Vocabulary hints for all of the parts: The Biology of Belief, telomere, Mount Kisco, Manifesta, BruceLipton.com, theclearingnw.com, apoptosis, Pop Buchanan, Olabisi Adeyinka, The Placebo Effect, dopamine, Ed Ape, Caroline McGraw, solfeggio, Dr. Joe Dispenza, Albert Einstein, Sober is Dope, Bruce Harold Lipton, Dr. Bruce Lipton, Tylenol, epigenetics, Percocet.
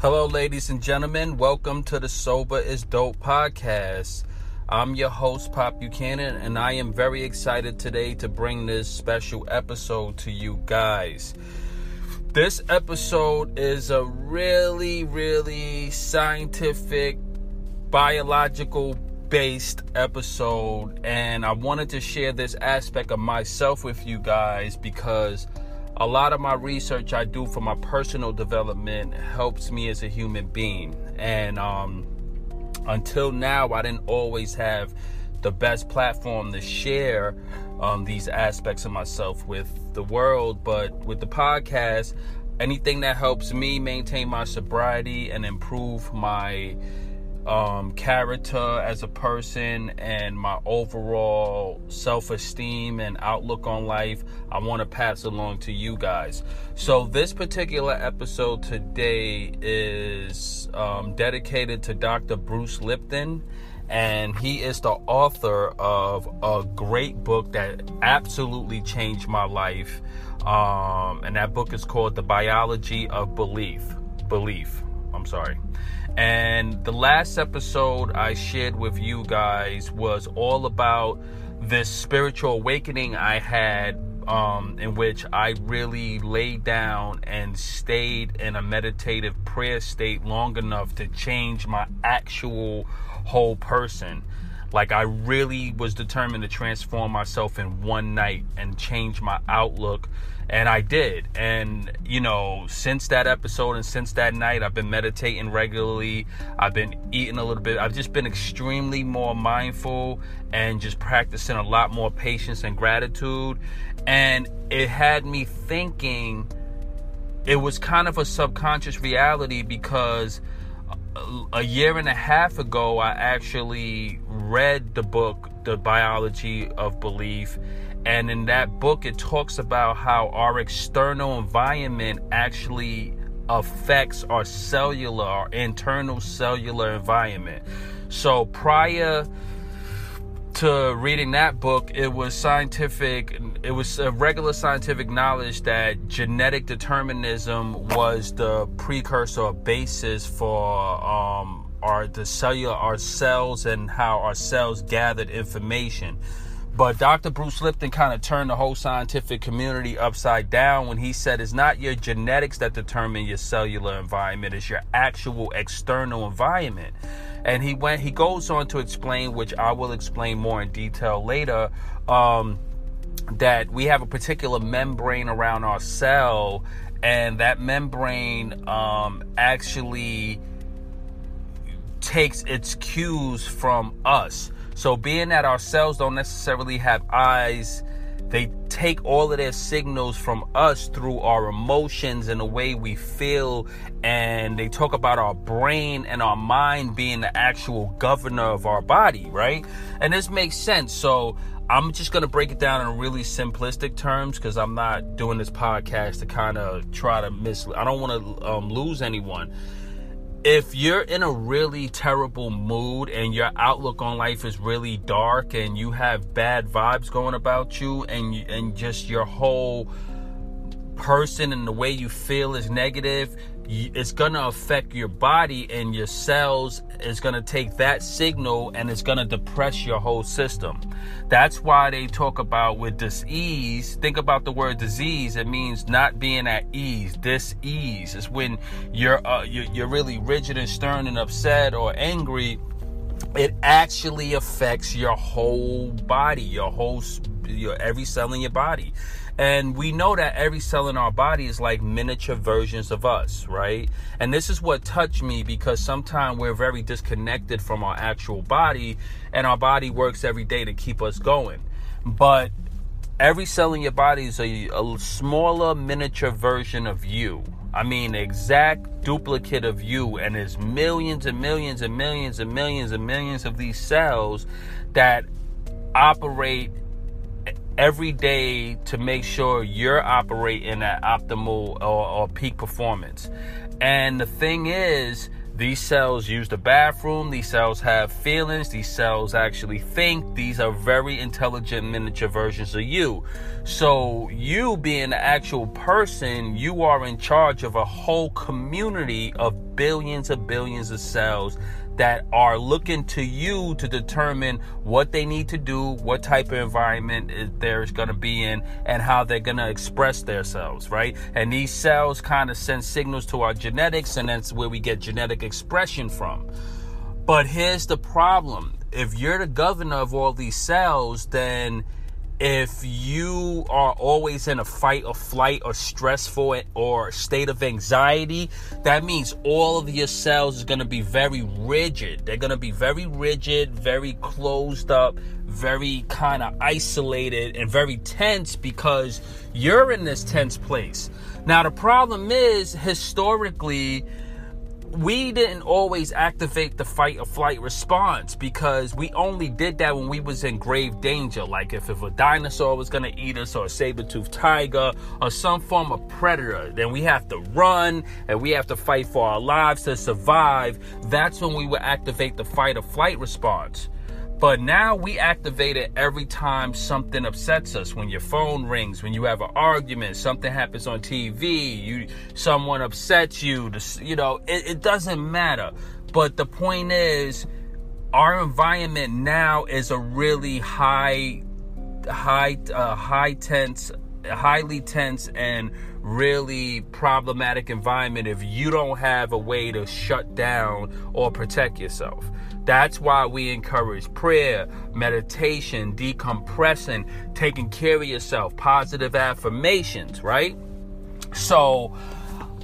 Hello, ladies and gentlemen. Welcome to the Sober is Dope podcast. I'm your host, Pop Buchanan, and I am very excited today to bring this special episode to you guys. This episode is a really scientific, biological-based episode, and I wanted to share this aspect of myself with you guys because a lot of my research I do for my personal development helps me as a human being. And until now, I didn't always have the best platform to share these aspects of myself with the world. But with the podcast, anything that helps me maintain my sobriety and improve my character as a person and my overall self-esteem and outlook on life, I want to pass along to you guys. So this particular episode today is dedicated to Dr. Bruce Lipton, and he is the author of a great book that absolutely changed my life, and that book is called The Biology of Belief. And the last episode I shared with you guys was all about this spiritual awakening I had, in which I really laid down and stayed in a meditative prayer state long enough to change my actual whole person. Like, I really was determined to transform myself in one night and change my outlook. And I did. And, you know, since that episode and since that night, I've been meditating regularly. I've been eating a little bit. I've just been extremely more mindful and just practicing a lot more patience and gratitude. And it had me thinking, it was kind of a subconscious reality, because a year and a half ago, I actually read the book, The Biology of Belief. And in that book, it talks about how our external environment actually affects our cellular, our internal cellular environment. So prior to reading that book, it was a regular scientific knowledge that genetic determinism was the precursor or basis for our cells and how our cells gathered information. But Dr. Bruce Lipton kind of turned the whole scientific community upside down when he said it's not your genetics that determine your cellular environment, it's your actual external environment. And he goes on to explain, which I will explain more in detail later, that we have a particular membrane around our cell, and that membrane actually takes its cues from us. So being that our cells don't necessarily have eyes, they take all of their signals from us through our emotions and the way we feel. And they talk about our brain and our mind being the actual governor of our body, right? And this makes sense. So I'm just going to break it down in really simplistic terms, because I'm not doing this podcast to kind of try to I don't want to lose anyone. If you're in a really terrible mood and your outlook on life is really dark and you have bad vibes going about you, and just your whole person and the way you feel is negative, it's going to affect your body and your cells. It's going to take that signal and it's going to depress your whole system. That's why they talk about with dis-ease. Think about the word disease. It means not being at ease. Dis-ease is when you're really rigid and stern and upset or angry. It actually affects your whole body, every cell in your body. And we know that every cell in our body is like miniature versions of us, right? And this is what touched me, because sometimes we're very disconnected from our actual body, and our body works every day to keep us going. But every cell in your body is a smaller miniature version of you. I mean, exact duplicate of you. And there's millions and millions and millions and millions and millions of these cells that operate every day to make sure you're operating at optimal or peak performance. And the thing is These cells use the bathroom. These cells have feelings. These cells actually think. These are very intelligent miniature versions of you. So you being an actual person, you are in charge of a whole community of billions and billions of cells that are looking to you to determine what they need to do, what type of environment they're going to be in, and how they're going to express themselves, right? And these cells kind of send signals to our genetics, and that's where we get genetic expression from. But here's the problem. If you're the governor of all these cells, then if you are always in a fight or flight or stressful or state of anxiety, that means all of your cells is going to be very rigid. They're going to be very rigid, very closed up, very kind of isolated, and very tense because you're in this tense place. Now, the problem is, historically, we didn't always activate the fight or flight response because we only did that when we was in grave danger. Like if a dinosaur was going to eat us, or a saber-toothed tiger, or some form of predator, then we have to run and we have to fight for our lives to survive. That's when we would activate the fight or flight response. But now we activate it every time something upsets us. When your phone rings, when you have an argument, something happens on TV, someone upsets you, it doesn't matter. But the point is, our environment now is a really highly tense and really problematic environment if you don't have a way to shut down or protect yourself. That's why we encourage prayer, meditation, decompressing, taking care of yourself, positive affirmations, right? So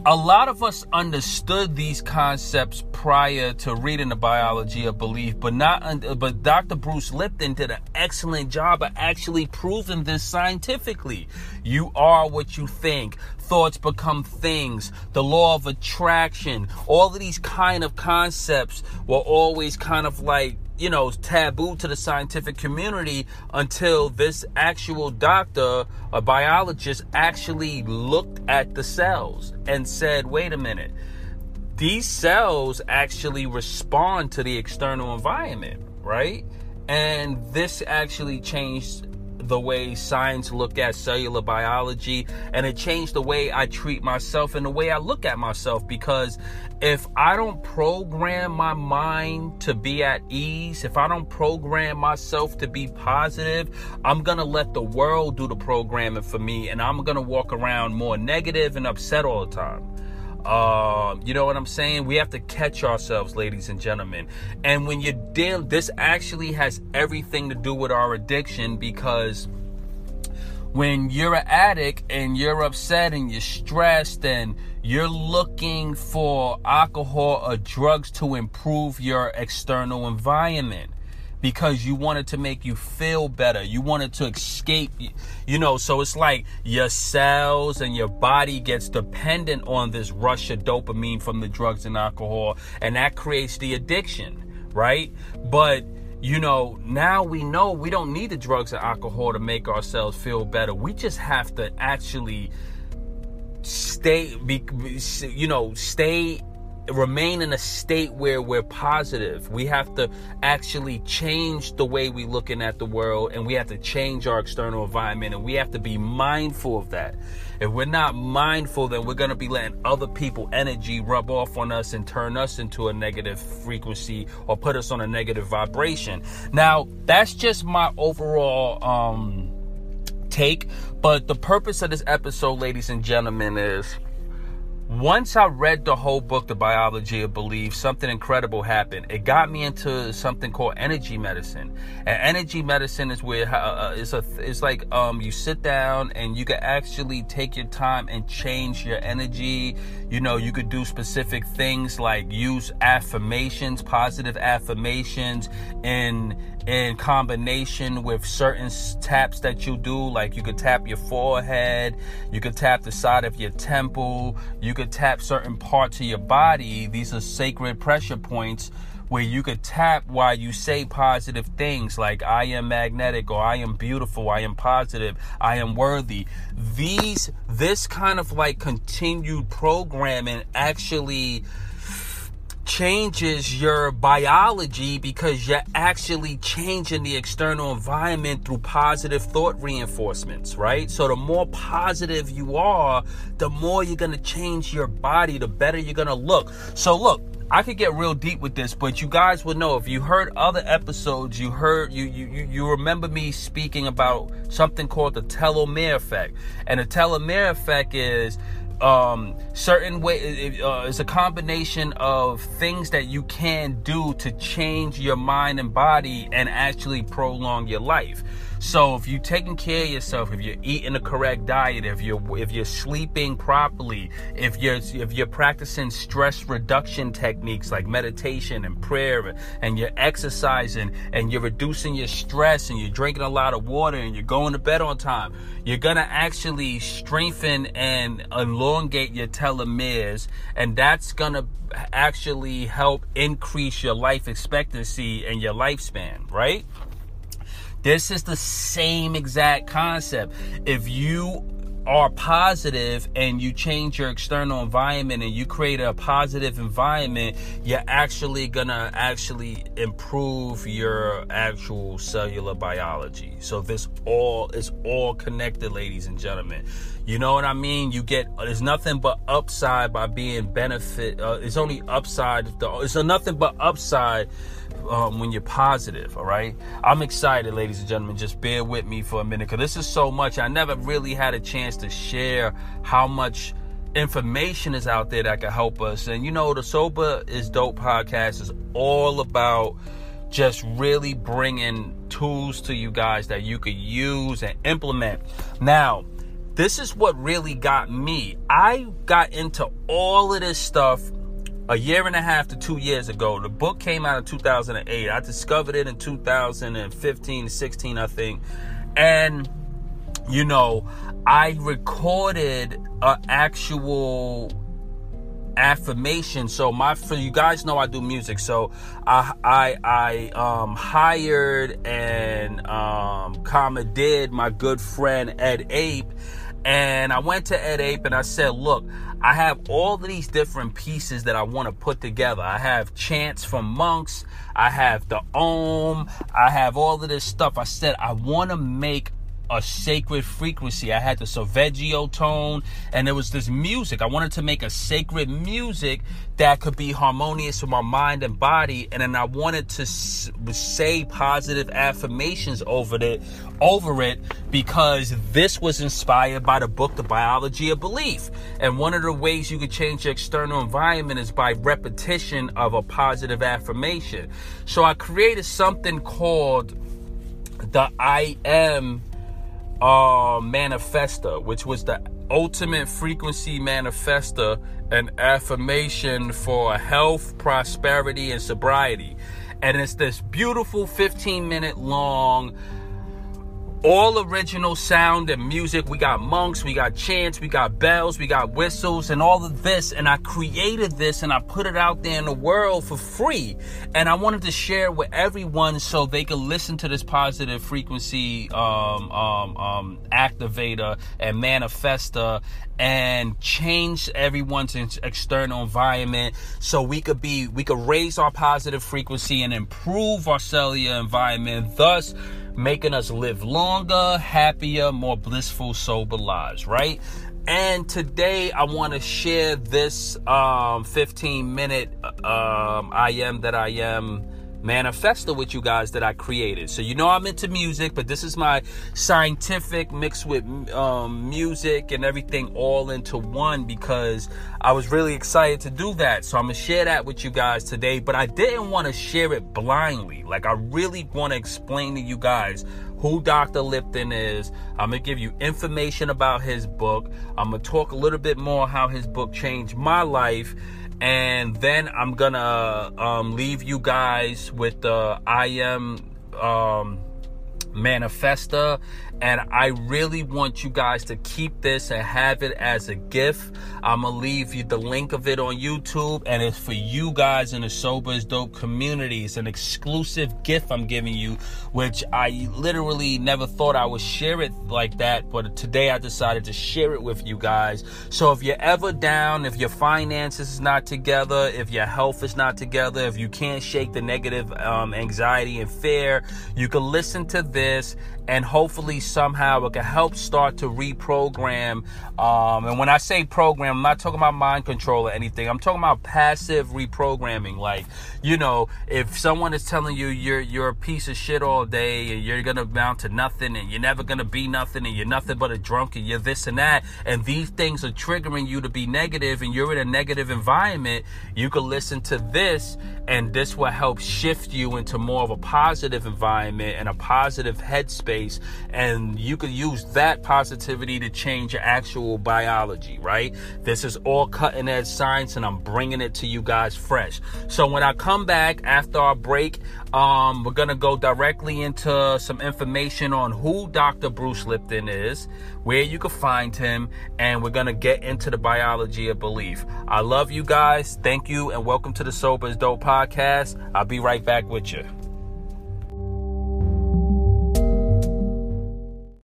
a lot of us understood these concepts prior to reading The Biology of Belief, but Dr. Bruce Lipton did an excellent job of actually proving this scientifically. You are what you think. Thoughts become things. The law of attraction. All of these kind of concepts were always kind of like, taboo to the scientific community until this actual doctor, a biologist, actually looked at the cells and said, wait a minute, these cells actually respond to the external environment, right? And this actually changed the way science looked at cellular biology, and it changed the way I treat myself and the way I look at myself, because if I don't program my mind to be at ease, if I don't program myself to be positive, I'm gonna let the world do the programming for me, and I'm gonna walk around more negative and upset all the time. You know what I'm saying? We have to catch ourselves, ladies and gentlemen. And when you're dealing, this actually has everything to do with our addiction, because when you're an addict and you're upset and you're stressed and you're looking for alcohol or drugs to improve your external environment, because you want it to make you feel better. You want it to escape, so it's like your cells and your body gets dependent on this rush of dopamine from the drugs and alcohol, and that creates the addiction, right? But now we know we don't need the drugs and alcohol to make ourselves feel better. We just have to actually remain in a state where we're positive. We have to actually change the way we're looking at the world, and we have to change our external environment, and we have to be mindful of that. If we're not mindful, then we're going to be letting other people's energy rub off on us and turn us into a negative frequency or put us on a negative vibration. Now, that's just my overall take, but the purpose of this episode, ladies and gentlemen, is once I read the whole book, The Biology of Belief, something incredible happened. It got me into something called energy medicine. And energy medicine is where you sit down and you can actually take your time and change your energy. You could do specific things like use affirmations, positive affirmations, in combination with certain taps that you do. Like you could tap your forehead, you could tap the side of your temple, you could tap certain parts of your body. These are sacred pressure points where you could tap while you say positive things like I am magnetic, or I am beautiful, I am positive, I am worthy. This kind of like continued programming actually changes your biology because you're actually changing the external environment through positive thought reinforcements, right? So the more positive you are, the more you're going to change your body, the better you're going to look. So look, I could get real deep with this, but you guys would know if you heard other episodes, you remember me speaking about something called the telomere effect. And the telomere effect is it's a combination of things that you can do to change your mind and body and actually prolong your life. So if you're taking care of yourself, if you're eating the correct diet, if you're sleeping properly, if you're practicing stress reduction techniques like meditation and prayer, and you're exercising and you're reducing your stress and you're drinking a lot of water and you're going to bed on time, you're going to actually strengthen and elongate your telomeres, and that's going to actually help increase your life expectancy and your lifespan, right? This is the same exact concept. If you are positive and you change your external environment and you create a positive environment, you're actually gonna improve your actual cellular biology. So this all is all connected, ladies and gentlemen. You know what I mean? There's nothing but upside by being benefit. It's nothing but upside when you're positive. All right. I'm excited, ladies and gentlemen. Just bear with me for a minute, because this is so much. I never really had a chance to share how much information is out there that can help us. And you know, the Sober is Dope podcast is all about just really bringing tools to you guys that you could use and implement. Now, this is what really got me. I got into all of this stuff a year and a half to 2 years ago. The book came out in 2008. I discovered it in 2015, 16, I think. And, you know, I recorded an actual affirmation. So for you guys know I do music. So I hired and commandeered my good friend Ed Ape. And I went to Ed Ape and I said, look, I have all of these different pieces that I want to put together. I have chants from monks. I have the Om. I have all of this stuff. I said, I want to make a sacred frequency. I had the solfeggio tone, and there was this music. I wanted to make a sacred music that could be harmonious with my mind and body, and then I wanted to say positive affirmations over it, because this was inspired by the book, The Biology of Belief. And one of the ways you could change your external environment is by repetition of a positive affirmation. So I created something called the I Am Manifesta, which was the ultimate frequency manifesta and affirmation for health, prosperity, and sobriety. And it's this beautiful 15-minute long, all original sound and music. We got monks, we got chants, we got bells, we got whistles, and all of this. And I created this and I put it out there in the world for free. And I wanted to share it with everyone so they could listen to this positive frequency activator and manifesta and change everyone's external environment, so we could raise our positive frequency and improve our cellular environment, thus making us live longer, happier, more blissful, sober lives, right? And today I want to share this 15-minute I Am That I Am manifesto with you guys that I created. So you know I'm into music, but this is my scientific mixed with music and everything all into one, because I was really excited to do that. So I'm going to share that with you guys today, but I didn't want to share it blindly. Like, I really want to explain to you guys who Dr. Lipton is. I'm going to give you information about his book. I'm going to talk a little bit more how his book changed my life. And then I'm going to leave you guys with the I Am manifesta, and I really want you guys to keep this and have it as a gift. I'm gonna leave you the link of it on YouTube, and it's for you guys in the Sober is Dope community. It's an exclusive gift I'm giving you, which I literally never thought I would share it like that, but today I decided to share it with you guys. So if you're ever down, if your finances is not together, if your health is not together, if you can't shake the negative anxiety and fear, you can listen to this, and hopefully somehow it can help start to reprogram. And when I say program, I'm not talking about mind control or anything. I'm talking about passive reprogramming. Like, you know, if someone is telling you you're a piece of shit all day and you're going to amount to nothing and you're never going to be nothing and you're nothing but a drunk and you're this and that, and these things are triggering you to be negative and you're in a negative environment, you can listen to this, and this will help shift you into more of a positive environment and a positive headspace. And you can use that positivity to change your actual biology, right? This is all cutting edge science, and I'm bringing it to you guys fresh. So when I come back after our break, we're going to go directly into some information on who Dr. Bruce Lipton is, where you can find him, and we're going to get into the biology of belief. I love you guys. Thank you, and welcome to the Sober is Dope podcast. I'll be right back with you.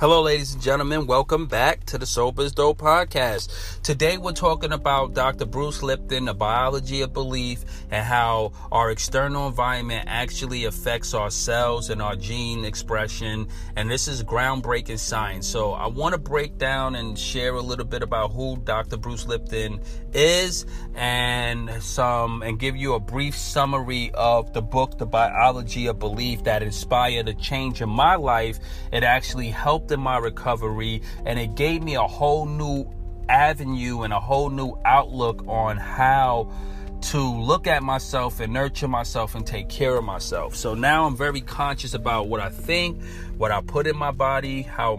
Hello, ladies and gentlemen. Welcome back to the Sober is Dope podcast. Today, we're talking about Dr. Bruce Lipton, the biology of belief, and how our external environment actually affects our cells and our gene expression. And this is groundbreaking science. So I want to break down and share a little bit about who Dr. Bruce Lipton is, and give you a brief summary of the book, The Biology of Belief, that inspired a change in my life. It actually helped in my recovery, and it gave me a whole new avenue and a whole new outlook on how to look at myself and nurture myself and take care of myself. So now I'm very conscious about what I think, what I put in my body, how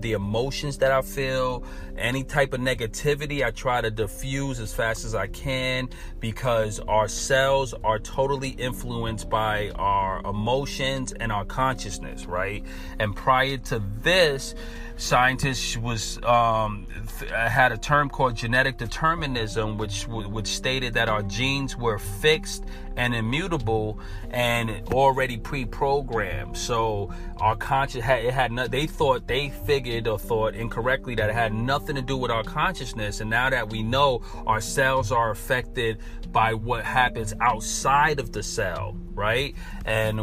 the emotions that I feel, any type of negativity I try to diffuse as fast as I can, because our cells are totally influenced by our emotions and our consciousness, right? And prior to this, scientists had a term called genetic determinism, which stated that our genes were fixed and immutable and already pre-programmed. So our conscious they figured or thought incorrectly that it had nothing to do with our consciousness. And now that we know our cells are affected by what happens outside of the cell, right? And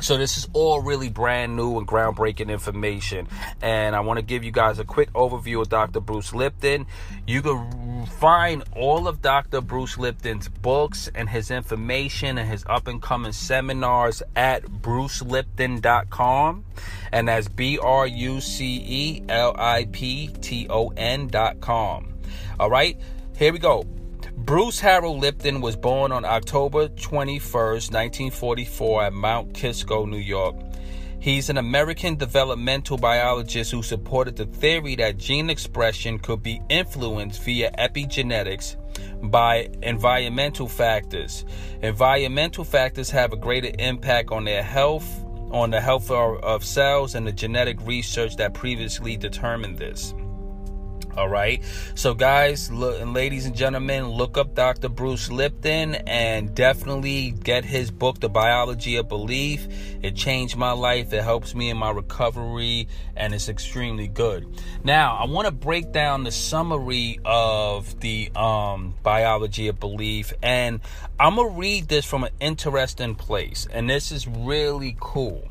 so this is all really brand new and groundbreaking information. And I want to give you guys a quick overview of Dr. Bruce Lipton. You can find all of Dr. Bruce Lipton's books and his information and his up-and-coming seminars at BruceLipton.com. And that's BruceLipton.com. All right, here we go. Bruce Harold Lipton was born on October 21st, 1944 at Mount Kisco, New York. He's an American developmental biologist who supported the theory that gene expression could be influenced via epigenetics by environmental factors. Environmental factors have a greater impact on their health, on the health of cells, and the genetic research that previously determined this. All right. So, guys, ladies and gentlemen, look up Dr. Bruce Lipton and definitely get his book, The Biology of Belief. It changed my life. It helps me in my recovery, and it's extremely good. Now, I want to break down the summary of the biology of belief, and I'm going to read this from an interesting place. And this is really cool.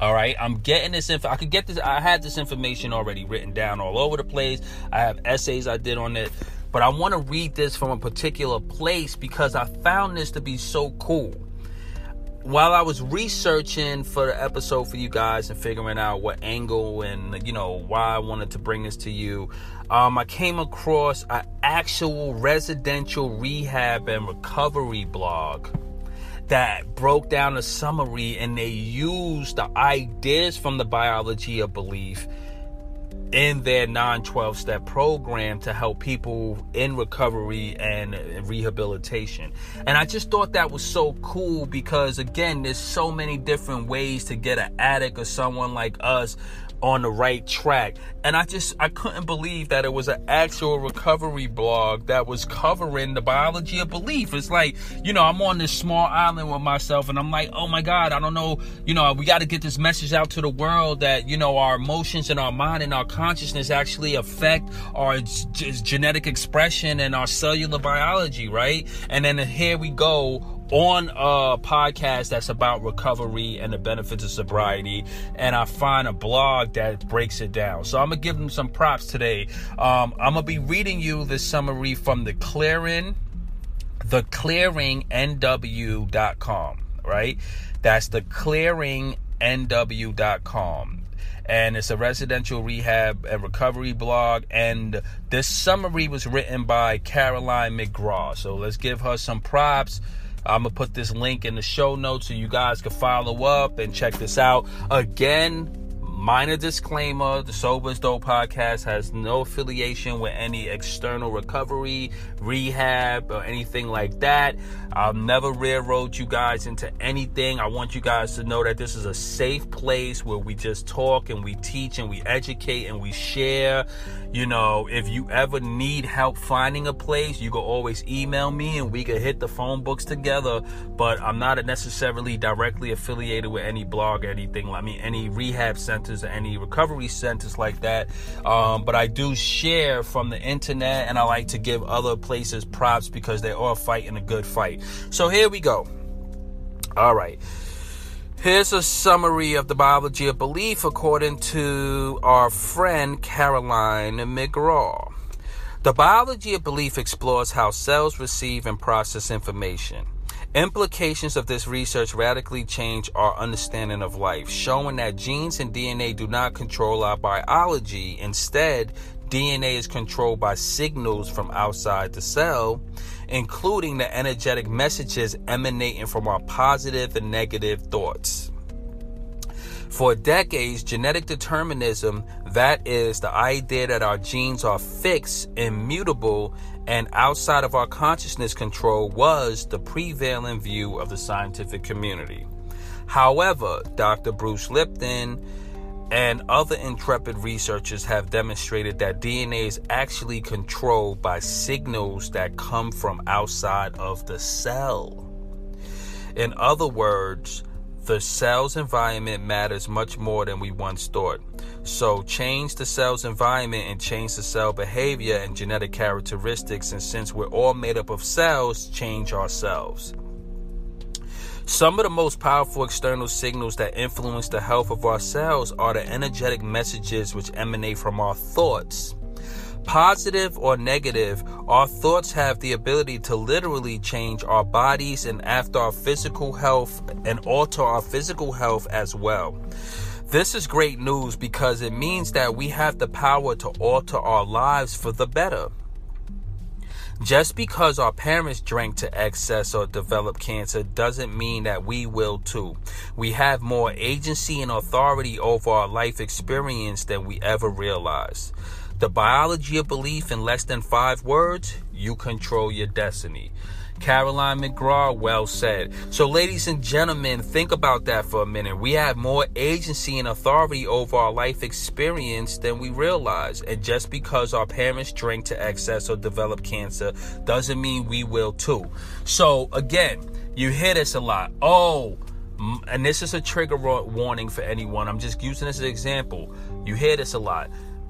All right, I'm getting this info. I could get this. I had this information already written down all over the place. I have essays I did on it. But I want to read this from a particular place because I found this to be so cool. While I was researching for the episode for you guys and figuring out what angle and, you know, why I wanted to bring this to you, I came across an actual residential rehab and recovery blog that broke down a summary, and they used the ideas from The Biology of Belief in their non-12 step program to help people in recovery and rehabilitation. And I just thought that was so cool because, again, there's so many different ways to get an addict or someone like us on the right track. And I couldn't believe that it was an actual recovery blog that was covering The Biology of Belief. It's like, you know, I'm on this small island with myself and I'm like, oh my God, I don't know, you know, we got to get this message out to the world that, you know, our emotions and our mind and our consciousness actually affect our genetic expression and our cellular biology, right? And then here we go on a podcast that's about recovery and the benefits of sobriety, and I find a blog that breaks it down. So I'm gonna give them some props today. I'm gonna be reading you this summary from theclearingnw.com, right? That's theclearingnw.com. And it's a residential rehab and recovery blog. And this summary was written by Caroline McGraw. So let's give her some props. I'm going to put this link in the show notes so you guys can follow up and check this out. Again, minor disclaimer, the Sober is Dope podcast has no affiliation with any external recovery, rehab, or anything like that. I'll never railroad you guys into anything. I want you guys to know that this is a safe place where we just talk and we teach and we educate and we share. You know, if you ever need help finding a place, you can always email me and we can hit the phone books together. But I'm not necessarily directly affiliated with any blog or anything. I mean, any rehab center, any recovery centers like that, but I do share from the internet, and I like to give other places props because they're all fighting a good fight. So here we go. All right, here's a summary of The Biology of Belief according to our friend Caroline McGraw. The Biology of Belief explores how cells receive and process information. Implications of this research radically change our understanding of life, showing that genes and DNA do not control our biology. Instead, DNA is controlled by signals from outside the cell, including the energetic messages emanating from our positive and negative thoughts. For decades, genetic determinism, that is, the idea that our genes are fixed, immutable, and outside of our consciousness control, was the prevailing view of the scientific community. However, Dr. Bruce Lipton and other intrepid researchers have demonstrated that DNA is actually controlled by signals that come from outside of the cell. In other words, the cell's environment matters much more than we once thought. So change the cell's environment and change the cell behavior and genetic characteristics. And since we're all made up of cells, change ourselves. Some of the most powerful external signals that influence the health of our cells are the energetic messages which emanate from our thoughts. Positive or negative, our thoughts have the ability to literally change our bodies and alter our physical health as well. This is great news because it means that we have the power to alter our lives for the better. Just because our parents drank to excess or developed cancer doesn't mean that we will too. We have more agency and authority over our life experience than we ever realized. The Biology of Belief in less than 5 words, you control your destiny. Caroline McGraw, well said. So ladies and gentlemen, think about that for a minute. We have more agency and authority over our life experience than we realize. And just because our parents drank to excess or developed cancer doesn't mean we will too. So again, you hear this a lot. Oh, and this is a trigger warning for anyone. I'm just using this as an example. You hear this a lot.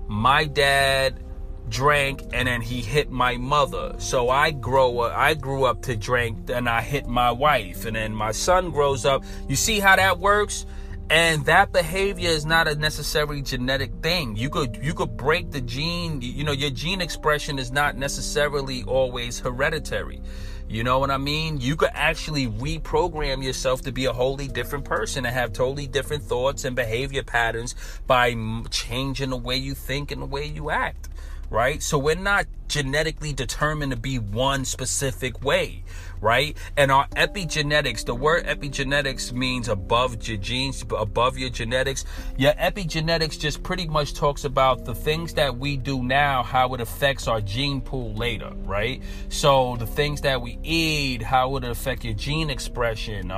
My dad drank and then he hit my mother. So I grew up to drink and I hit my wife, and then my son grows up. You see how that works? And that behavior is not a necessary genetic thing. You could break the gene. You know, your gene expression is not necessarily always hereditary. You know what I mean? You could actually reprogram yourself to be a wholly different person and have totally different thoughts and behavior patterns by changing the way you think and the way you act. Right? So we're not genetically determined to be one specific way, right? And our epigenetics, the word epigenetics means above your genes, above your genetics. Your epigenetics just pretty much talks about the things that we do now, how it affects our gene pool later, right? So the things that we eat, how it affect your gene expression,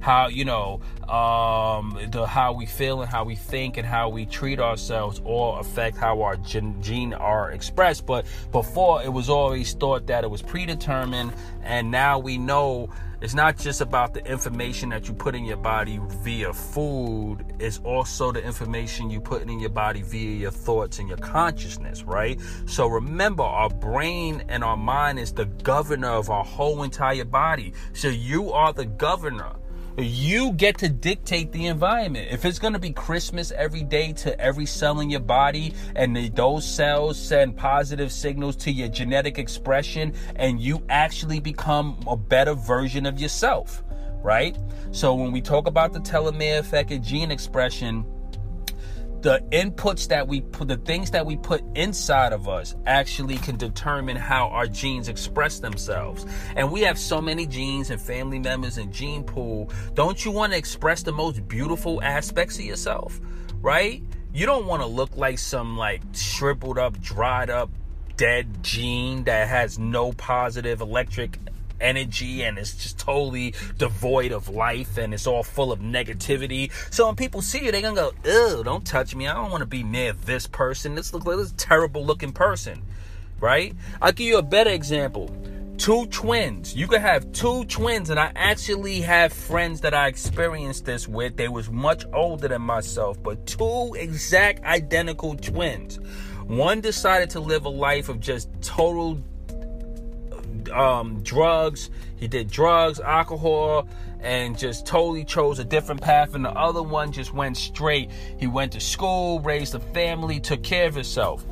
how, you know, how we feel and how we think and how we treat ourselves all affect how our gene are expressed. But before, it was always thought that it was predetermined, and now we know it's not just about the information that you put in your body via food, it's also the information you put in your body via your thoughts and your consciousness, right? So remember, our brain and our mind is the governor of our whole entire body. So you are the governor. You get to dictate the environment. If it's going to be Christmas every day to every cell in your body, and those cells send positive signals to your genetic expression, and you actually become a better version of yourself, right? So when we talk about the telomere effect and gene expression, the inputs that we put, the things that we put inside of us actually can determine how our genes express themselves. And we have so many genes and family members and gene pool. Don't you want to express the most beautiful aspects of yourself, right? You don't want to look like some like shriveled up, dried up, dead gene that has no positive electric energy and it's just totally devoid of life and it's all full of negativity. So when people see you, they're gonna go, "Ew, don't touch me. I don't want to be near this person. This looks like this terrible looking person," right? I'll give you a better example. Two twins. You could have two twins, and I actually have friends that I experienced this with. They was much older than myself, but two exact identical twins. One decided to live a life of just total drugs. He did drugs, alcohol, and just totally chose a different path. And the other one just went straight. He went to school, raised a family, took care of himself.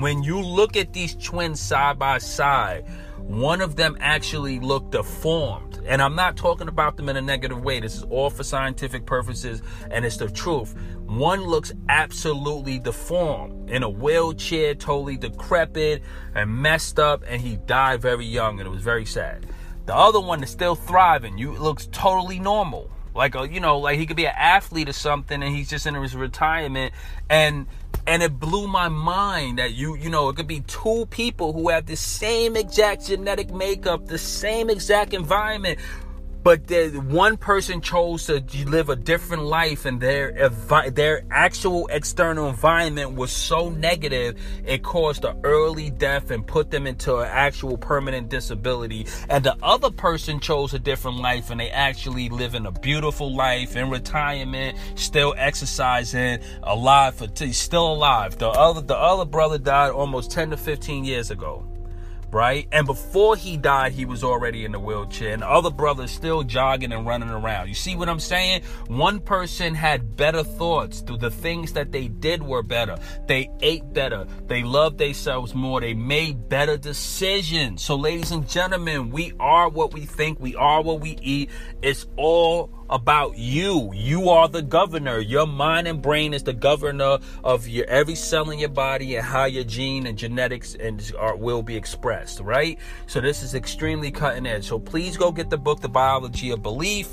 When you look at these twins side by side, one of them actually looked deformed. And I'm not talking about them in a negative way. This is all for scientific purposes, and it's the truth. One looks absolutely deformed, in a wheelchair, totally decrepit and messed up, and he died very young, and it was very sad. The other one is still thriving. You looks totally normal. Like, you know, like he could be an athlete or something, and he's just in his retirement. And it blew my mind that you know, it could be two people who have the same exact genetic makeup, the same exact environment, but one person chose to live a different life, and their actual external environment was so negative, it caused an early death and put them into an actual permanent disability. And the other person chose a different life, and they actually living a beautiful life in retirement, still exercising, alive, still alive. The other brother died almost 10 to 15 years ago. Right? And before he died, he was already in the wheelchair, and the other brother's still jogging and running around. You see what I'm saying? One person had better thoughts. The things that they did were better. They ate better. They loved themselves more. They made better decisions. So, ladies and gentlemen, we are what we think. We are what we eat. It's all about you. You are the governor. Your mind and brain is the governor of your every cell in your body and how your gene and genetics and will be expressed, right? So this is extremely cutting edge. So please go get the book, The Biology of Belief,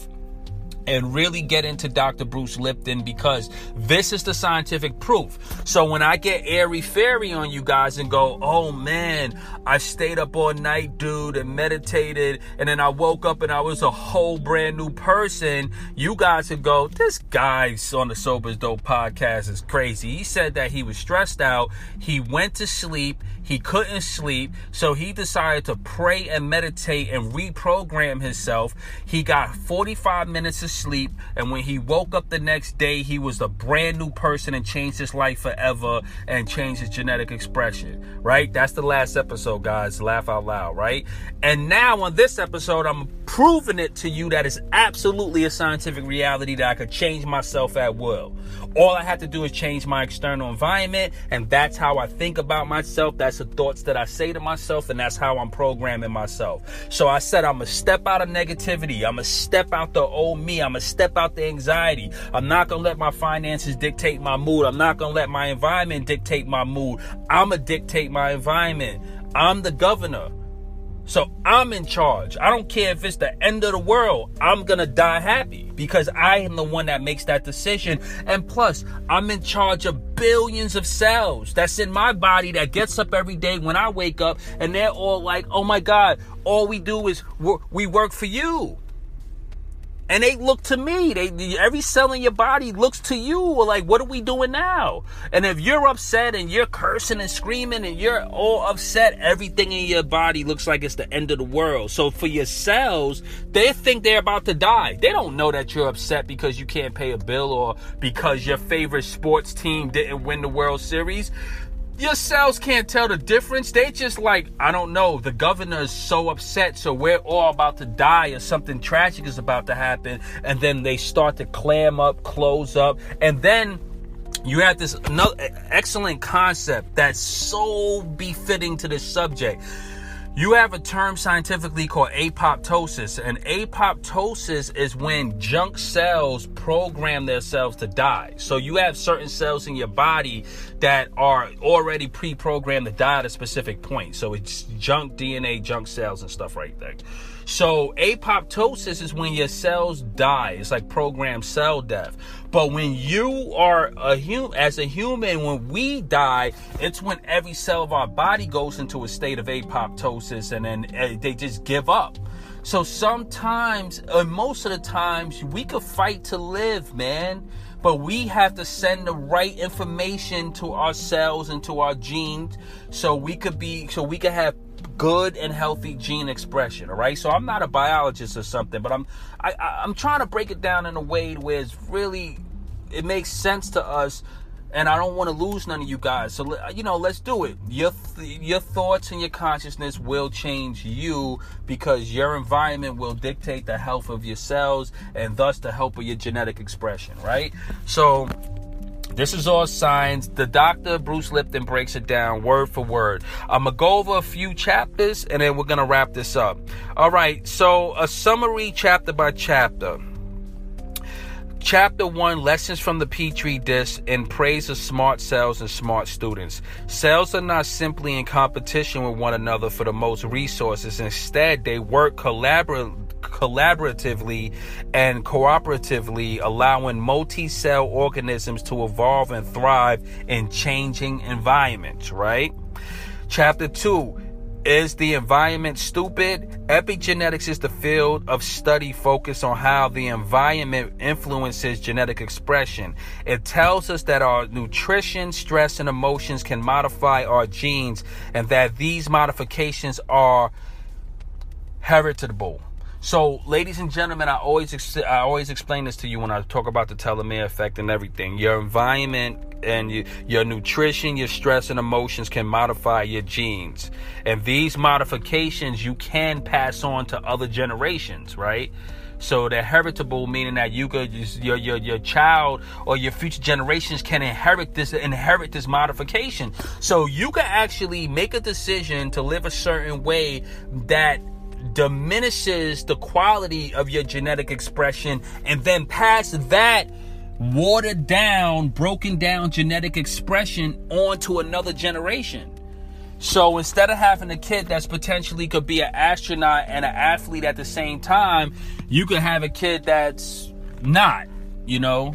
and really get into Dr. Bruce Lipton, because this is the scientific proof. So when I get airy-fairy on you guys and go, "Oh man, I stayed up all night, dude, and meditated, and then I woke up and I was a whole brand new person," you guys would go, "This guy's on the Sober is Dope podcast is crazy. He said that he was stressed out. He went to sleep. He couldn't sleep. So he decided to pray and meditate and reprogram himself. He got 45 minutes of sleep, and when he woke up the next day, he was a brand new person and changed his life forever and changed his genetic expression, right? That's the last episode, guys. Laugh out loud, right? And now on this episode, I'm proving it to you that it's absolutely a scientific reality that I could change myself at will. All I have to do is change my external environment, and that's how I think about myself. That's the thoughts that I say to myself, and that's how I'm programming myself. So I said I'm going to step out of negativity. I'm going to step out the old me. I'm going to step out the anxiety. I'm not going to let my finances dictate my mood. I'm not going to let my environment dictate my mood. I'm going to dictate my environment. I'm the governor. So I'm in charge. I don't care if it's the end of the world. I'm going to die happy because I am the one that makes that decision. And plus, I'm in charge of billions of cells that's in my body that gets up every day when I wake up, and they're all like, oh my God, all we do is we work for you. And they look to me. Every cell in your body looks to you like, what are we doing now? And if you're upset and you're cursing and screaming and you're all upset, everything in your body looks like it's the end of the world. So for your cells, they think they're about to die. They don't know that you're upset because you can't pay a bill or because your favorite sports team didn't win the World Series. Your cells can't tell the difference. They just like, I don't know, the governor is so upset, so we're all about to die or something tragic is about to happen. And then they start to clam up, close up. And then you have this another excellent concept that's so befitting to this subject. You have a term scientifically called apoptosis. And apoptosis is when junk cells program themselves to die. So you have certain cells in your body that are already pre-programmed to die at a specific point. So it's junk DNA, junk cells, and stuff like that. So apoptosis is when your cells die. It's like programmed cell death. But when you are a human, when we die, it's when every cell of our body goes into a state of apoptosis, and then they just give up. So sometimes, or most of the times, we could fight to live, man. But we have to send the right information to our cells and to our genes so we could have good and healthy gene expression, all right? So I'm not a biologist or something, but I'm trying to break it down in a way where it's really, it makes sense to us, and I don't want to lose none of you guys. So, you know, let's do it. Your thoughts and your consciousness will change you because your environment will dictate the health of your cells and thus the health of your genetic expression, right? So this is all science. The Dr. Bruce Lipton breaks it down word for word. I'm going to go over a few chapters, and then we're going to wrap this up. All right, so a summary chapter by chapter. Chapter 1, Lessons from the Petri Dish in Praise of Smart Cells and Smart Students. Cells are not simply in competition with one another for the most resources. Instead, they work collaboratively and cooperatively, allowing multi-cell organisms to evolve and thrive in changing environments, right? Chapter 2, Is the Environment Stupid? Epigenetics is the field of study focused on how the environment influences genetic expression. It tells us that our nutrition, stress, and emotions can modify our genes, and that these modifications are heritable. So, ladies and gentlemen, I always explain this to you when I talk about the telomere effect and everything. Your environment and your nutrition, your stress, and emotions can modify your genes. And these modifications you can pass on to other generations, right? So they're heritable, meaning that you could, your child or your future generations can inherit this modification. So you can actually make a decision to live a certain way that diminishes the quality of your genetic expression, and then pass that watered down, broken down genetic expression onto another generation. So instead of having a kid that's potentially could be an astronaut and an athlete at the same time, you could have a kid that's not, you know.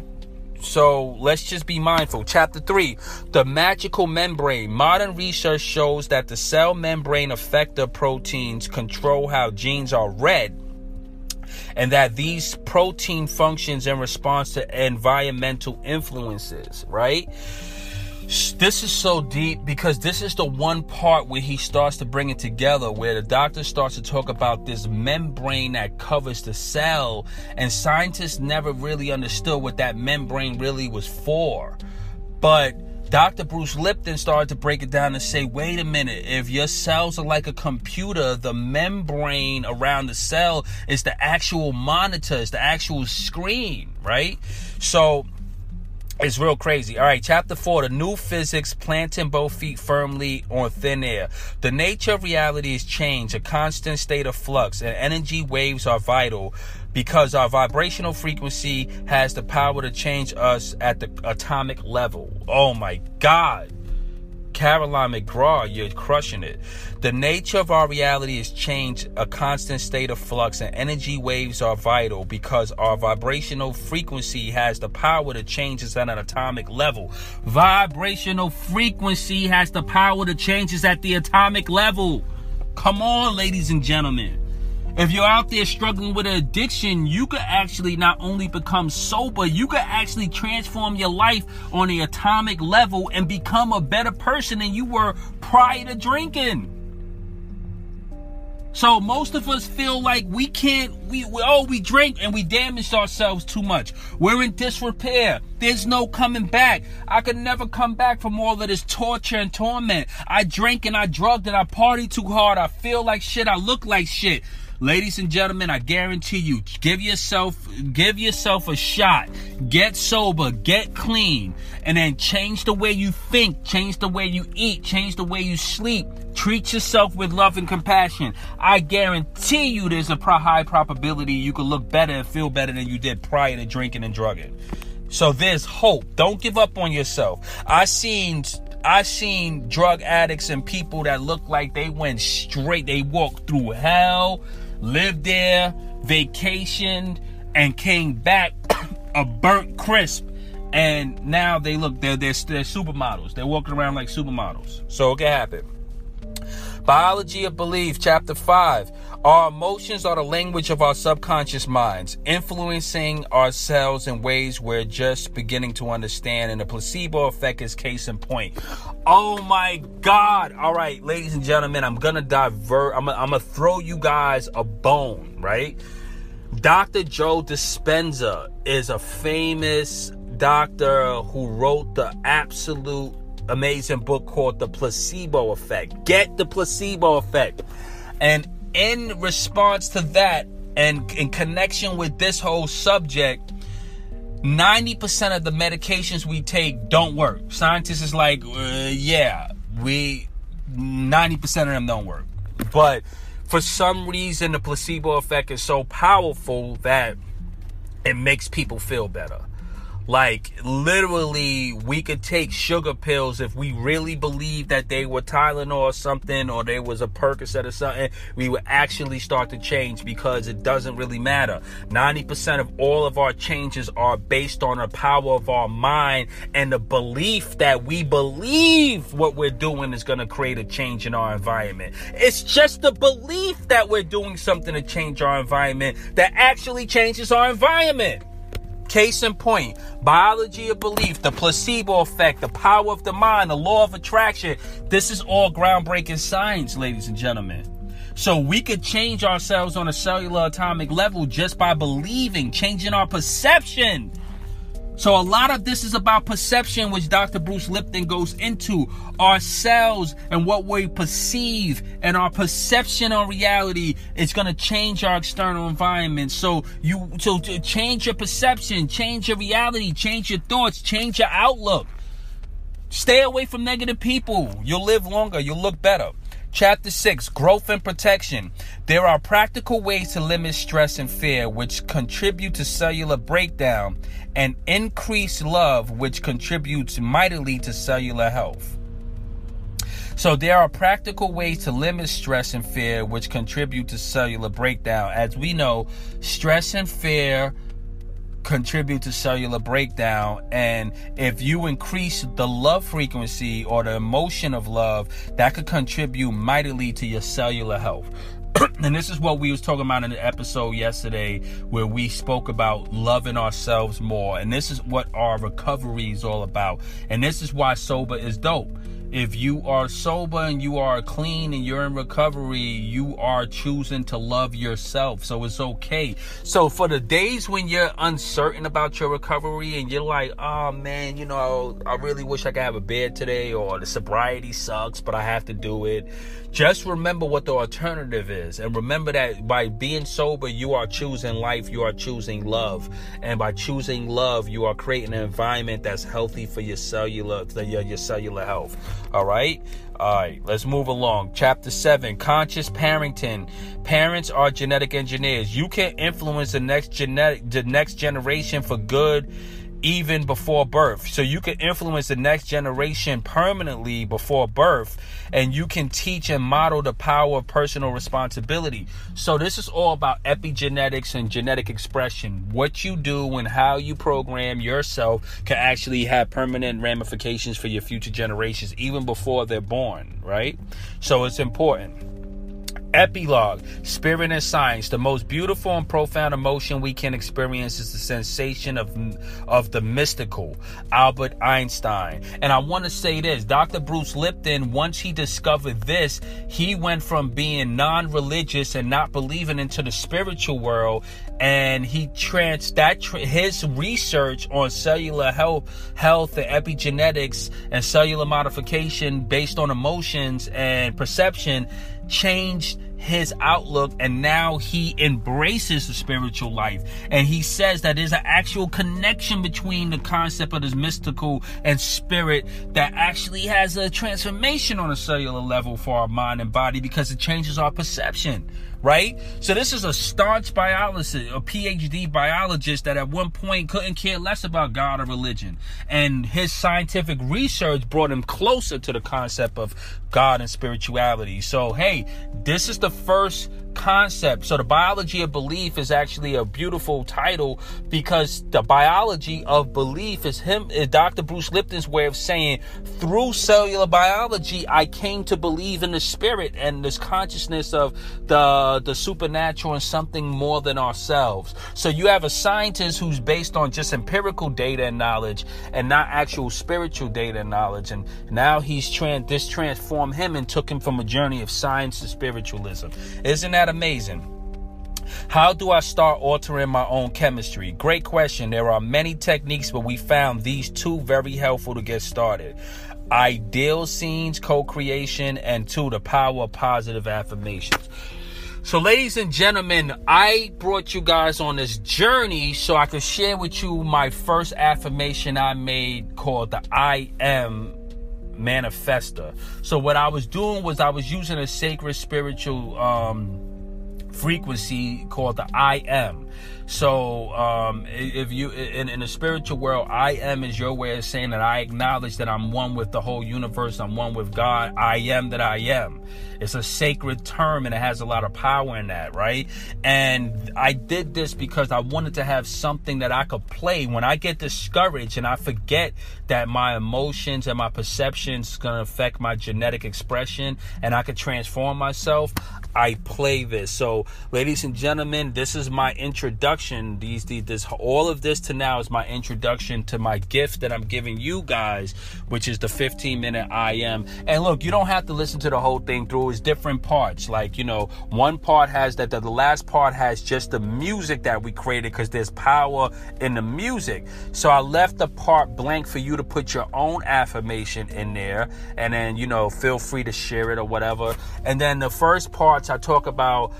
So let's just be mindful. Chapter 3, The Magical Membrane. Modern research shows that the cell membrane effector proteins control how genes are read, and that these protein functions in response to environmental influences, right? This is so deep because this is the one part where he starts to bring it together, where the doctor starts to talk about this membrane that covers the cell, and scientists never really understood what that membrane really was for. But Dr. Bruce Lipton started to break it down and say, wait a minute, if your cells are like a computer, the membrane around the cell is the actual monitor, it's the actual screen, right? So it's real crazy. All right, chapter 4, the new physics, planting both feet firmly on thin air. The nature of reality is change, a constant state of flux, and energy waves are vital because our vibrational frequency has the power to change us at the atomic level. Oh my God. Caroline McGraw, you're crushing it. The nature of our reality is change, a constant state of flux, and energy waves are vital because our vibrational frequency has the power to change us at an atomic level. Vibrational frequency has the power to change us at the atomic level. Come on, ladies and gentlemen. If you're out there struggling with an addiction, you could actually not only become sober, you could actually transform your life on the atomic level and become a better person than you were prior to drinking. So most of us feel like we drink and we damaged ourselves too much. We're in disrepair. There's no coming back. I could never come back from all of this torture and torment. I drank and I drugged and I partied too hard. I feel like shit. I look like shit. Ladies and gentlemen, I guarantee you, give yourself a shot. Get sober, get clean, and then change the way you think, change the way you eat, change the way you sleep. Treat yourself with love and compassion. I guarantee you there's a high probability you can look better and feel better than you did prior to drinking and drugging. So there's hope. Don't give up on yourself. I seen drug addicts and people that look like they went straight, they walked through hell, lived there, vacationed, and came back a burnt crisp, and now they look, they're supermodels. They're walking around like supermodels. So it can happen. Biology of Belief, Chapter 5. Our emotions are the language of our subconscious minds, influencing ourselves in ways we're just beginning to understand, and the placebo effect is case in point. Oh my God. All right, ladies and gentlemen, I'm going to divert. I'm going to throw you guys a bone, right? Dr. Joe Dispenza is a famous doctor who wrote the absolute amazing book called The Placebo Effect. Get The Placebo Effect. And in response to that, and in connection with this whole subject, 90% of the medications we take don't work. Scientists is like, 90% of them don't work. But for some reason, the placebo effect is so powerful that it makes people feel better. Like, literally, we could take sugar pills if we really believed that they were Tylenol or something, or they was a Percocet or something, we would actually start to change because it doesn't really matter. 90% of all of our changes are based on the power of our mind and the belief that we believe what we're doing is going to create a change in our environment. It's just the belief that we're doing something to change our environment that actually changes our environment. Case in point, biology of belief, the placebo effect, the power of the mind, the law of attraction. This is all groundbreaking science, ladies and gentlemen. So we could change ourselves on a cellular atomic level just by believing, changing our perception. So a lot of this is about perception, which Dr. Bruce Lipton goes into. Our cells and what we perceive and our perception on reality is going to change our external environment. So to change your perception, change your reality, change your thoughts, change your outlook. Stay away from negative people. You'll live longer. You'll look better. Chapter 6, Growth and Protection. There are practical ways to limit stress and fear, which contribute to cellular breakdown, and increase love, which contributes mightily to cellular health. So there are practical ways to limit stress and fear, which contribute to cellular breakdown. As we know, stress and fear contribute to cellular breakdown, and if you increase the love frequency or the emotion of love, that could contribute mightily to your cellular health. And this is what we was talking about in the episode yesterday where we spoke about loving ourselves more. And this is what our recovery is all about. And this is why Sober is Dope. If you are sober and you are clean and you're in recovery, you are choosing to love yourself. So it's okay. So for the days when you're uncertain about your recovery and you're like, oh man, you know, I really wish I could have a beer today, or the sobriety sucks, but I have to do it. Just remember what the alternative is. And remember that by being sober, you are choosing life. You are choosing love. And by choosing love, you are creating an environment that's healthy for your cellular health. All right, let's move along. Chapter 7, Conscious Parenting. Parents are genetic engineers. You can influence the next generation for good even before birth. So you can influence the next generation permanently before birth, and you can teach and model the power of personal responsibility. So this is all about epigenetics and genetic expression. What you do and how you program yourself can actually have permanent ramifications for your future generations even before they're born, right? So it's important. Epilogue, Spirit and Science. The most beautiful and profound emotion we can experience is the sensation of the mystical. Albert Einstein. And I want to say this, Dr. Bruce Lipton, once he discovered this, he went from being non-religious and not believing into the spiritual world, and he his research on cellular health and epigenetics and cellular modification based on emotions and perception changed his outlook, and now he embraces the spiritual life. And he says that there's an actual connection between the concept of this mystical and spirit that actually has a transformation on a cellular level for our mind and body because it changes our perception, right? So this is a staunch biologist, a PhD biologist that at one point couldn't care less about God or religion. And his scientific research brought him closer to the concept of God and spirituality. So, hey, this is the first concept. So the biology of belief is actually a beautiful title because the biology of belief is Dr. Bruce Lipton's way of saying, through cellular biology, I came to believe in the spirit and this consciousness of the supernatural and something more than ourselves. So you have a scientist who's based on just empirical data and knowledge and not actual spiritual data and knowledge. And now this transformed him and took him from a journey of science to spiritualism. Isn't that amazing? How do I start altering my own chemistry? Great question. There are many techniques, but we found these two very helpful to get started. Ideal scenes, co-creation, and 2, the power of positive affirmations. So ladies and gentlemen, I brought you guys on this journey so I could share with you my first affirmation I made called the I Am Manifesta. So what I was doing was I was using a sacred spiritual frequency called the I Am. So if you in the spiritual world, I am is your way of saying that I acknowledge that I'm one with the whole universe. I'm one with God. I am that I am. It's a sacred term and it has a lot of power in that, right? And I did this because I wanted to have something that I could play when I get discouraged and I forget that my emotions and my perceptions going to affect my genetic expression and I could transform myself. I play this. So ladies and gentlemen, this is my introduction. All of this to now is my introduction to my gift that I'm giving you guys, which is the 15-minute I Am. And look, you don't have to listen to the whole thing through. It's different parts. Like, you know, one part has that, the last part has just the music that we created because there's power in the music. So I left the part blank for you to put your own affirmation in there, and then, you know, feel free to share it or whatever. And then the first parts I talk about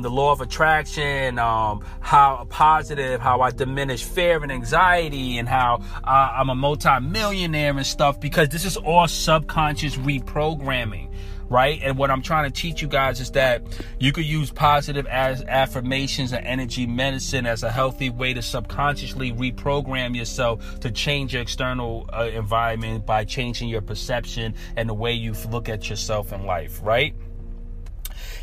the law of attraction, how positive, how I diminish fear and anxiety, and how I'm a multi-millionaire and stuff, because this is all subconscious reprogramming, right? And what I'm trying to teach you guys is that you could use positive affirmations and energy medicine as a healthy way to subconsciously reprogram yourself to change your external environment by changing your perception and the way you look at yourself in life, right?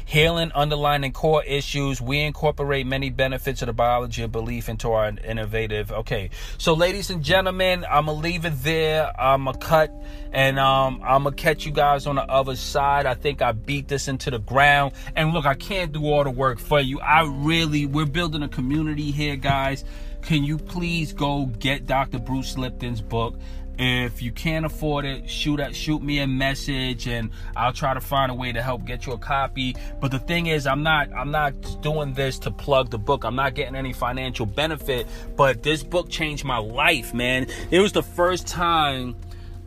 Healing underlying core issues. We incorporate many benefits of the biology of belief into our innovative. Okay, so ladies and gentlemen, I'm going to leave it there. I'm going to cut, and I'm going to catch you guys on the other side. I think I beat this into the ground. And look, I can't do all the work for you. We're building a community here, guys. Can you please go get Dr. Bruce Lipton's book? If you can't afford it, shoot me a message, and I'll try to find a way to help get you a copy. But the thing is, I'm not doing this to plug the book. I'm not getting any financial benefit, but this book changed my life, man. It was the first time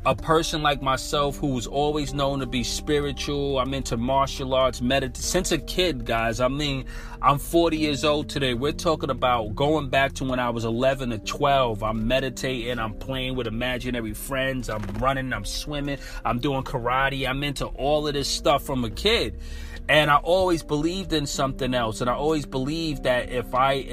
a person like myself, who was always known to be spiritual, I'm into martial arts, meditation since a kid, guys. I mean, I'm 40 years old today. We're talking about going back to when I was 11 or 12. I'm meditating, I'm playing with imaginary friends, I'm running, I'm swimming, I'm doing karate. I'm into all of this stuff from a kid. And I always believed in something else. And I always believed that if I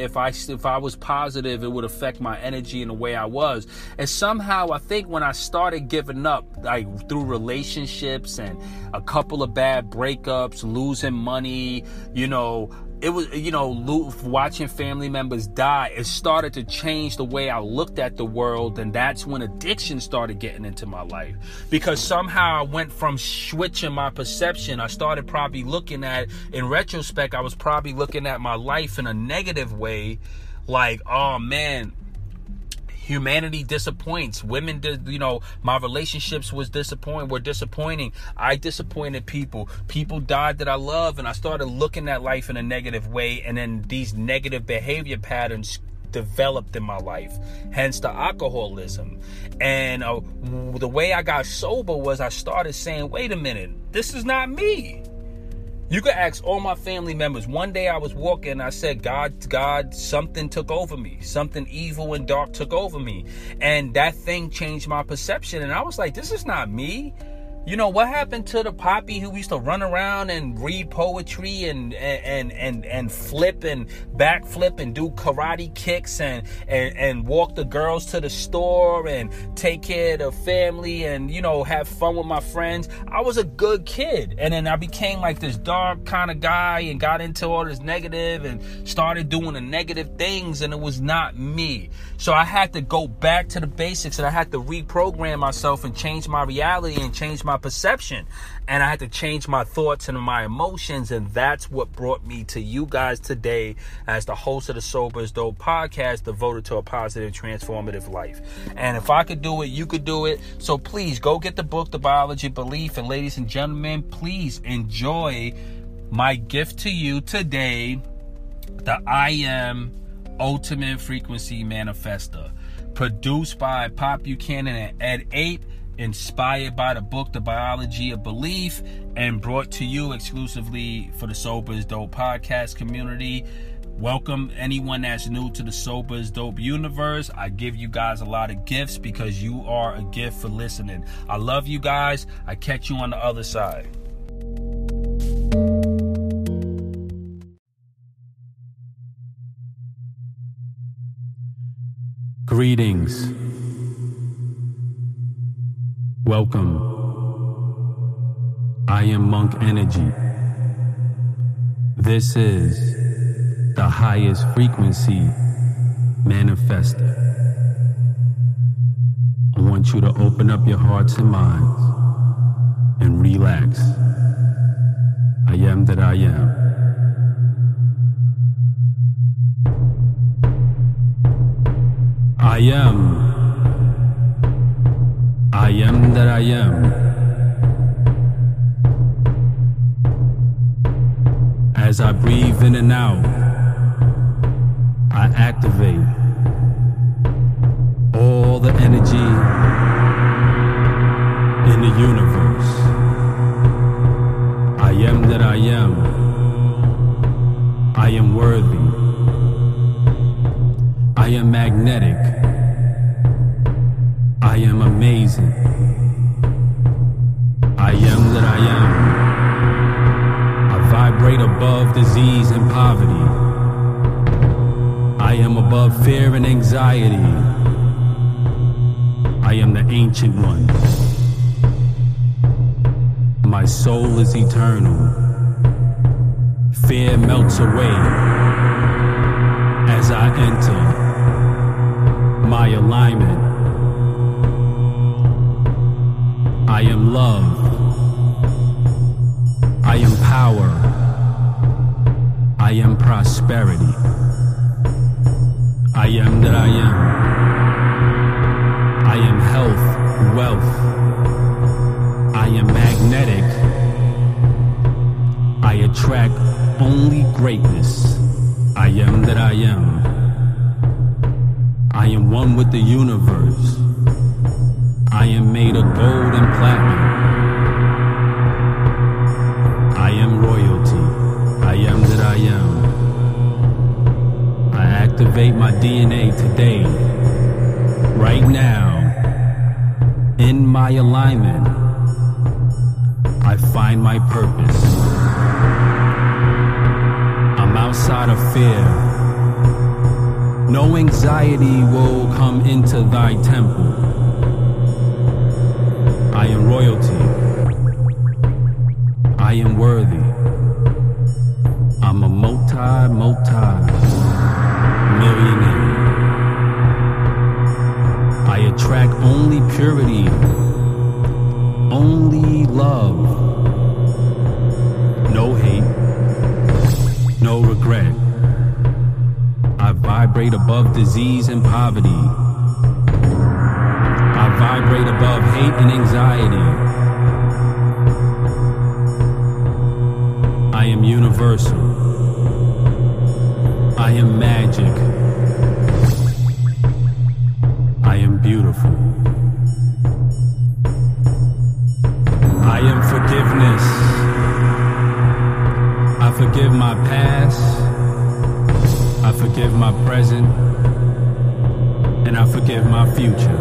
was positive, it would affect my energy in the way I was. And somehow, I think when I started giving up, like through relationships and a couple of bad breakups, losing money, it was, watching family members die, it started to change the way I looked at the world. And that's when addiction started getting into my life, because somehow I went from switching my perception. I started probably looking at, in retrospect, I was probably looking at my life in a negative way. Like, oh man, humanity disappoints. Women did, my relationships were disappointing. I disappointed people. People died that I love, and I started looking at life in a negative way, and then these negative behavior patterns developed in my life, hence the alcoholism. And the way I got sober was I started saying, wait a minute, this is not me. You could ask all my family members. One day I was walking and I said, God, something took over me. Something evil and dark took over me. And that thing changed my perception. And I was like, this is not me. What happened to the Poppy who used to run around and read poetry and flip and backflip and do karate kicks and walk the girls to the store and take care of the family and, have fun with my friends? I was a good kid. And then I became like this dark kind of guy and got into all this negative and started doing the negative things, and it was not me. So I had to go back to the basics, and I had to reprogram myself and change my reality and change my perception, and I had to change my thoughts and my emotions. And that's what brought me to you guys today as the host of the Sober is Dope podcast, devoted to a positive, transformative life. And if I could do it, you could do it. So please go get the book, The Biology of Belief. And ladies and gentlemen, please enjoy my gift to you today, the I Am Ultimate Frequency Manifesto, produced by Pop Buchanan and Ed Ape, inspired by the book, The Biology of Belief, and brought to you exclusively for the Sober is Dope podcast community. Welcome anyone that's new to the Sober is Dope universe. I give you guys a lot of gifts because you are a gift for listening. I love you guys. I catch you on the other side. Greetings. Welcome. I am Monk Energy. This is the highest frequency manifesto. I want you to open up your hearts and minds and relax. I am that I am. I am. I am that I am. As I breathe in and out, I activate all the energy in the universe. I am that I am. I am worthy. I am magnetic. I am amazing. I am that I am. I vibrate above disease and poverty. I am above fear and anxiety. I am the ancient one. My soul is eternal. Fear melts away as I enter my alignment. I am love. I am power. I am prosperity. I am that I am. I am health, wealth. I am magnetic. I attract only greatness. I am that I am. I am one with the universe. I am made of gold and platinum. I am royalty. I am that I am. Activate my DNA today, right now, in my alignment. I find my purpose. I'm outside of fear. No anxiety will come into thy temple. I am royalty. I am worthy. I'm a multi-millionaire. I attract only purity, only love, no hate, no regret. I vibrate above disease and poverty. I vibrate above hate and anxiety. I am universal. I am magic. I am beautiful. I am forgiveness. I forgive my past. I forgive my present. And I forgive my future.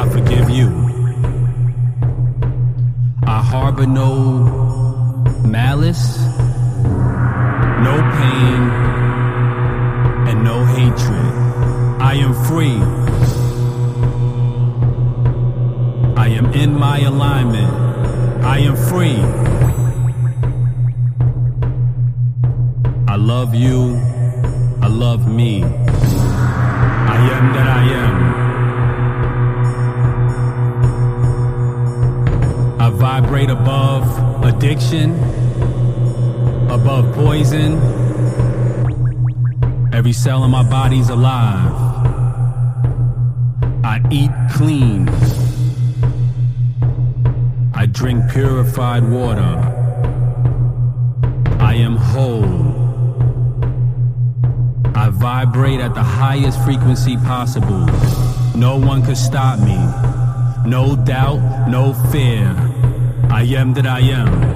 I forgive you. I harbor no malice, no pain, and no hatred. I am free. I am in my alignment. I am free. I love you. I love me. I am that I am. I vibrate above addiction, above poison. Every cell in my body's alive. I eat clean. I drink purified water. I am whole. I vibrate at the highest frequency possible. No one could stop me. No doubt, no fear. I am that I am.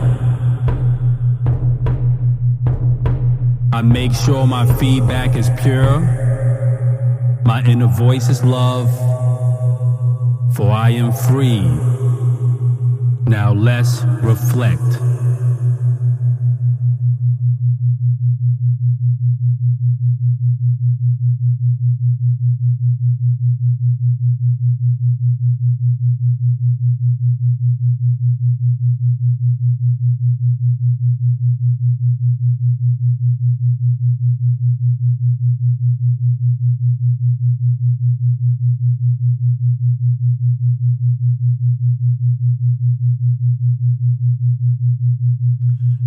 I make sure my feedback is pure. My inner voice is love. For I am free. Now let's reflect.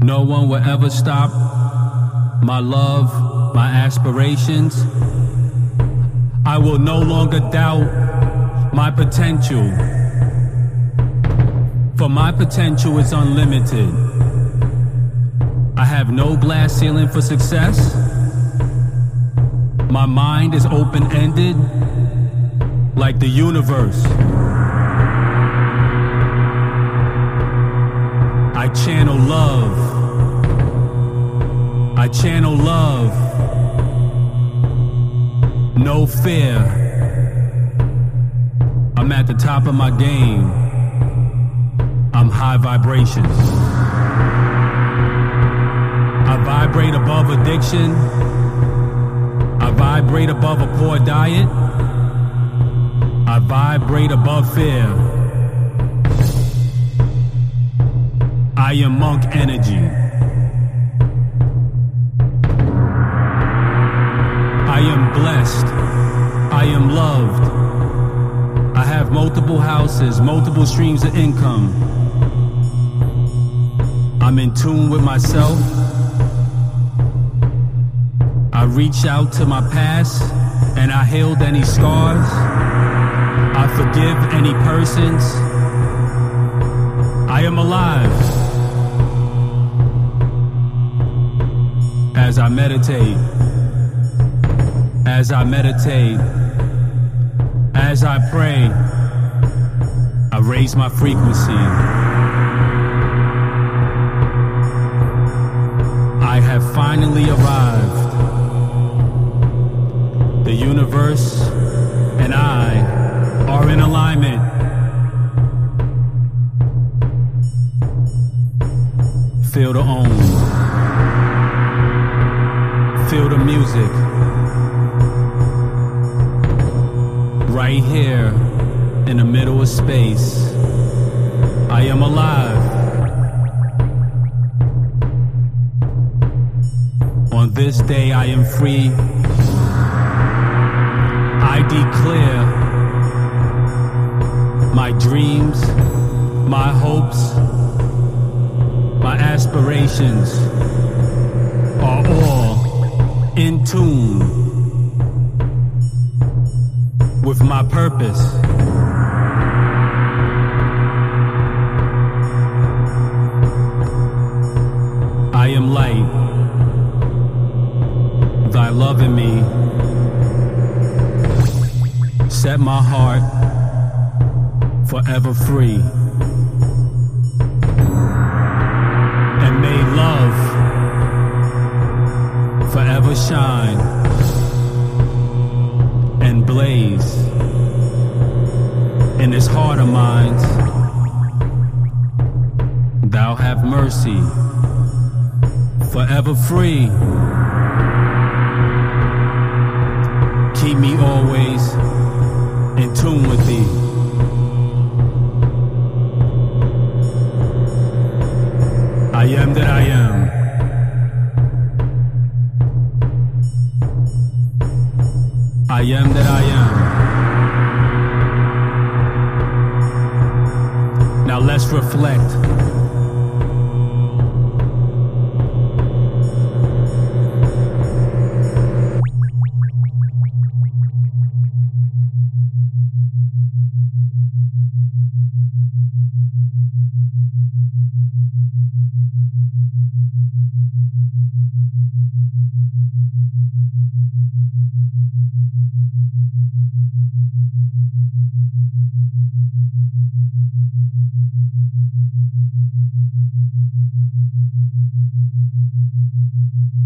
No one will ever stop my love, my aspirations. I will no longer doubt my potential, for my potential is unlimited. I have no glass ceiling for success. My mind is open-ended, like the universe. I channel love. I channel love, no fear. I'm at the top of my game. I'm high vibrations. I vibrate above addiction. I vibrate above a poor diet. I vibrate above fear. I am monk energy. am blessed. I am loved. I have multiple houses, multiple streams of income. I'm in tune with myself. I reach out to my past and I healed any scars. I forgive any persons. I am alive as I meditate. As I meditate, as I pray, I raise my frequency. I have finally arrived. The universe and I are in alignment. Feel the OM. Feel the music. Right here, in the middle of space, I am alive. On this day, I am free. I declare my dreams, my hopes, my aspirations are all in tune with my purpose. I am light. Thy love in me. Set my heart forever free. And may love forever shine. Blaze in this heart of mine. Thou have mercy, forever free. Keep me always in tune with thee. I am that I am. I am that I am. Now let's reflect.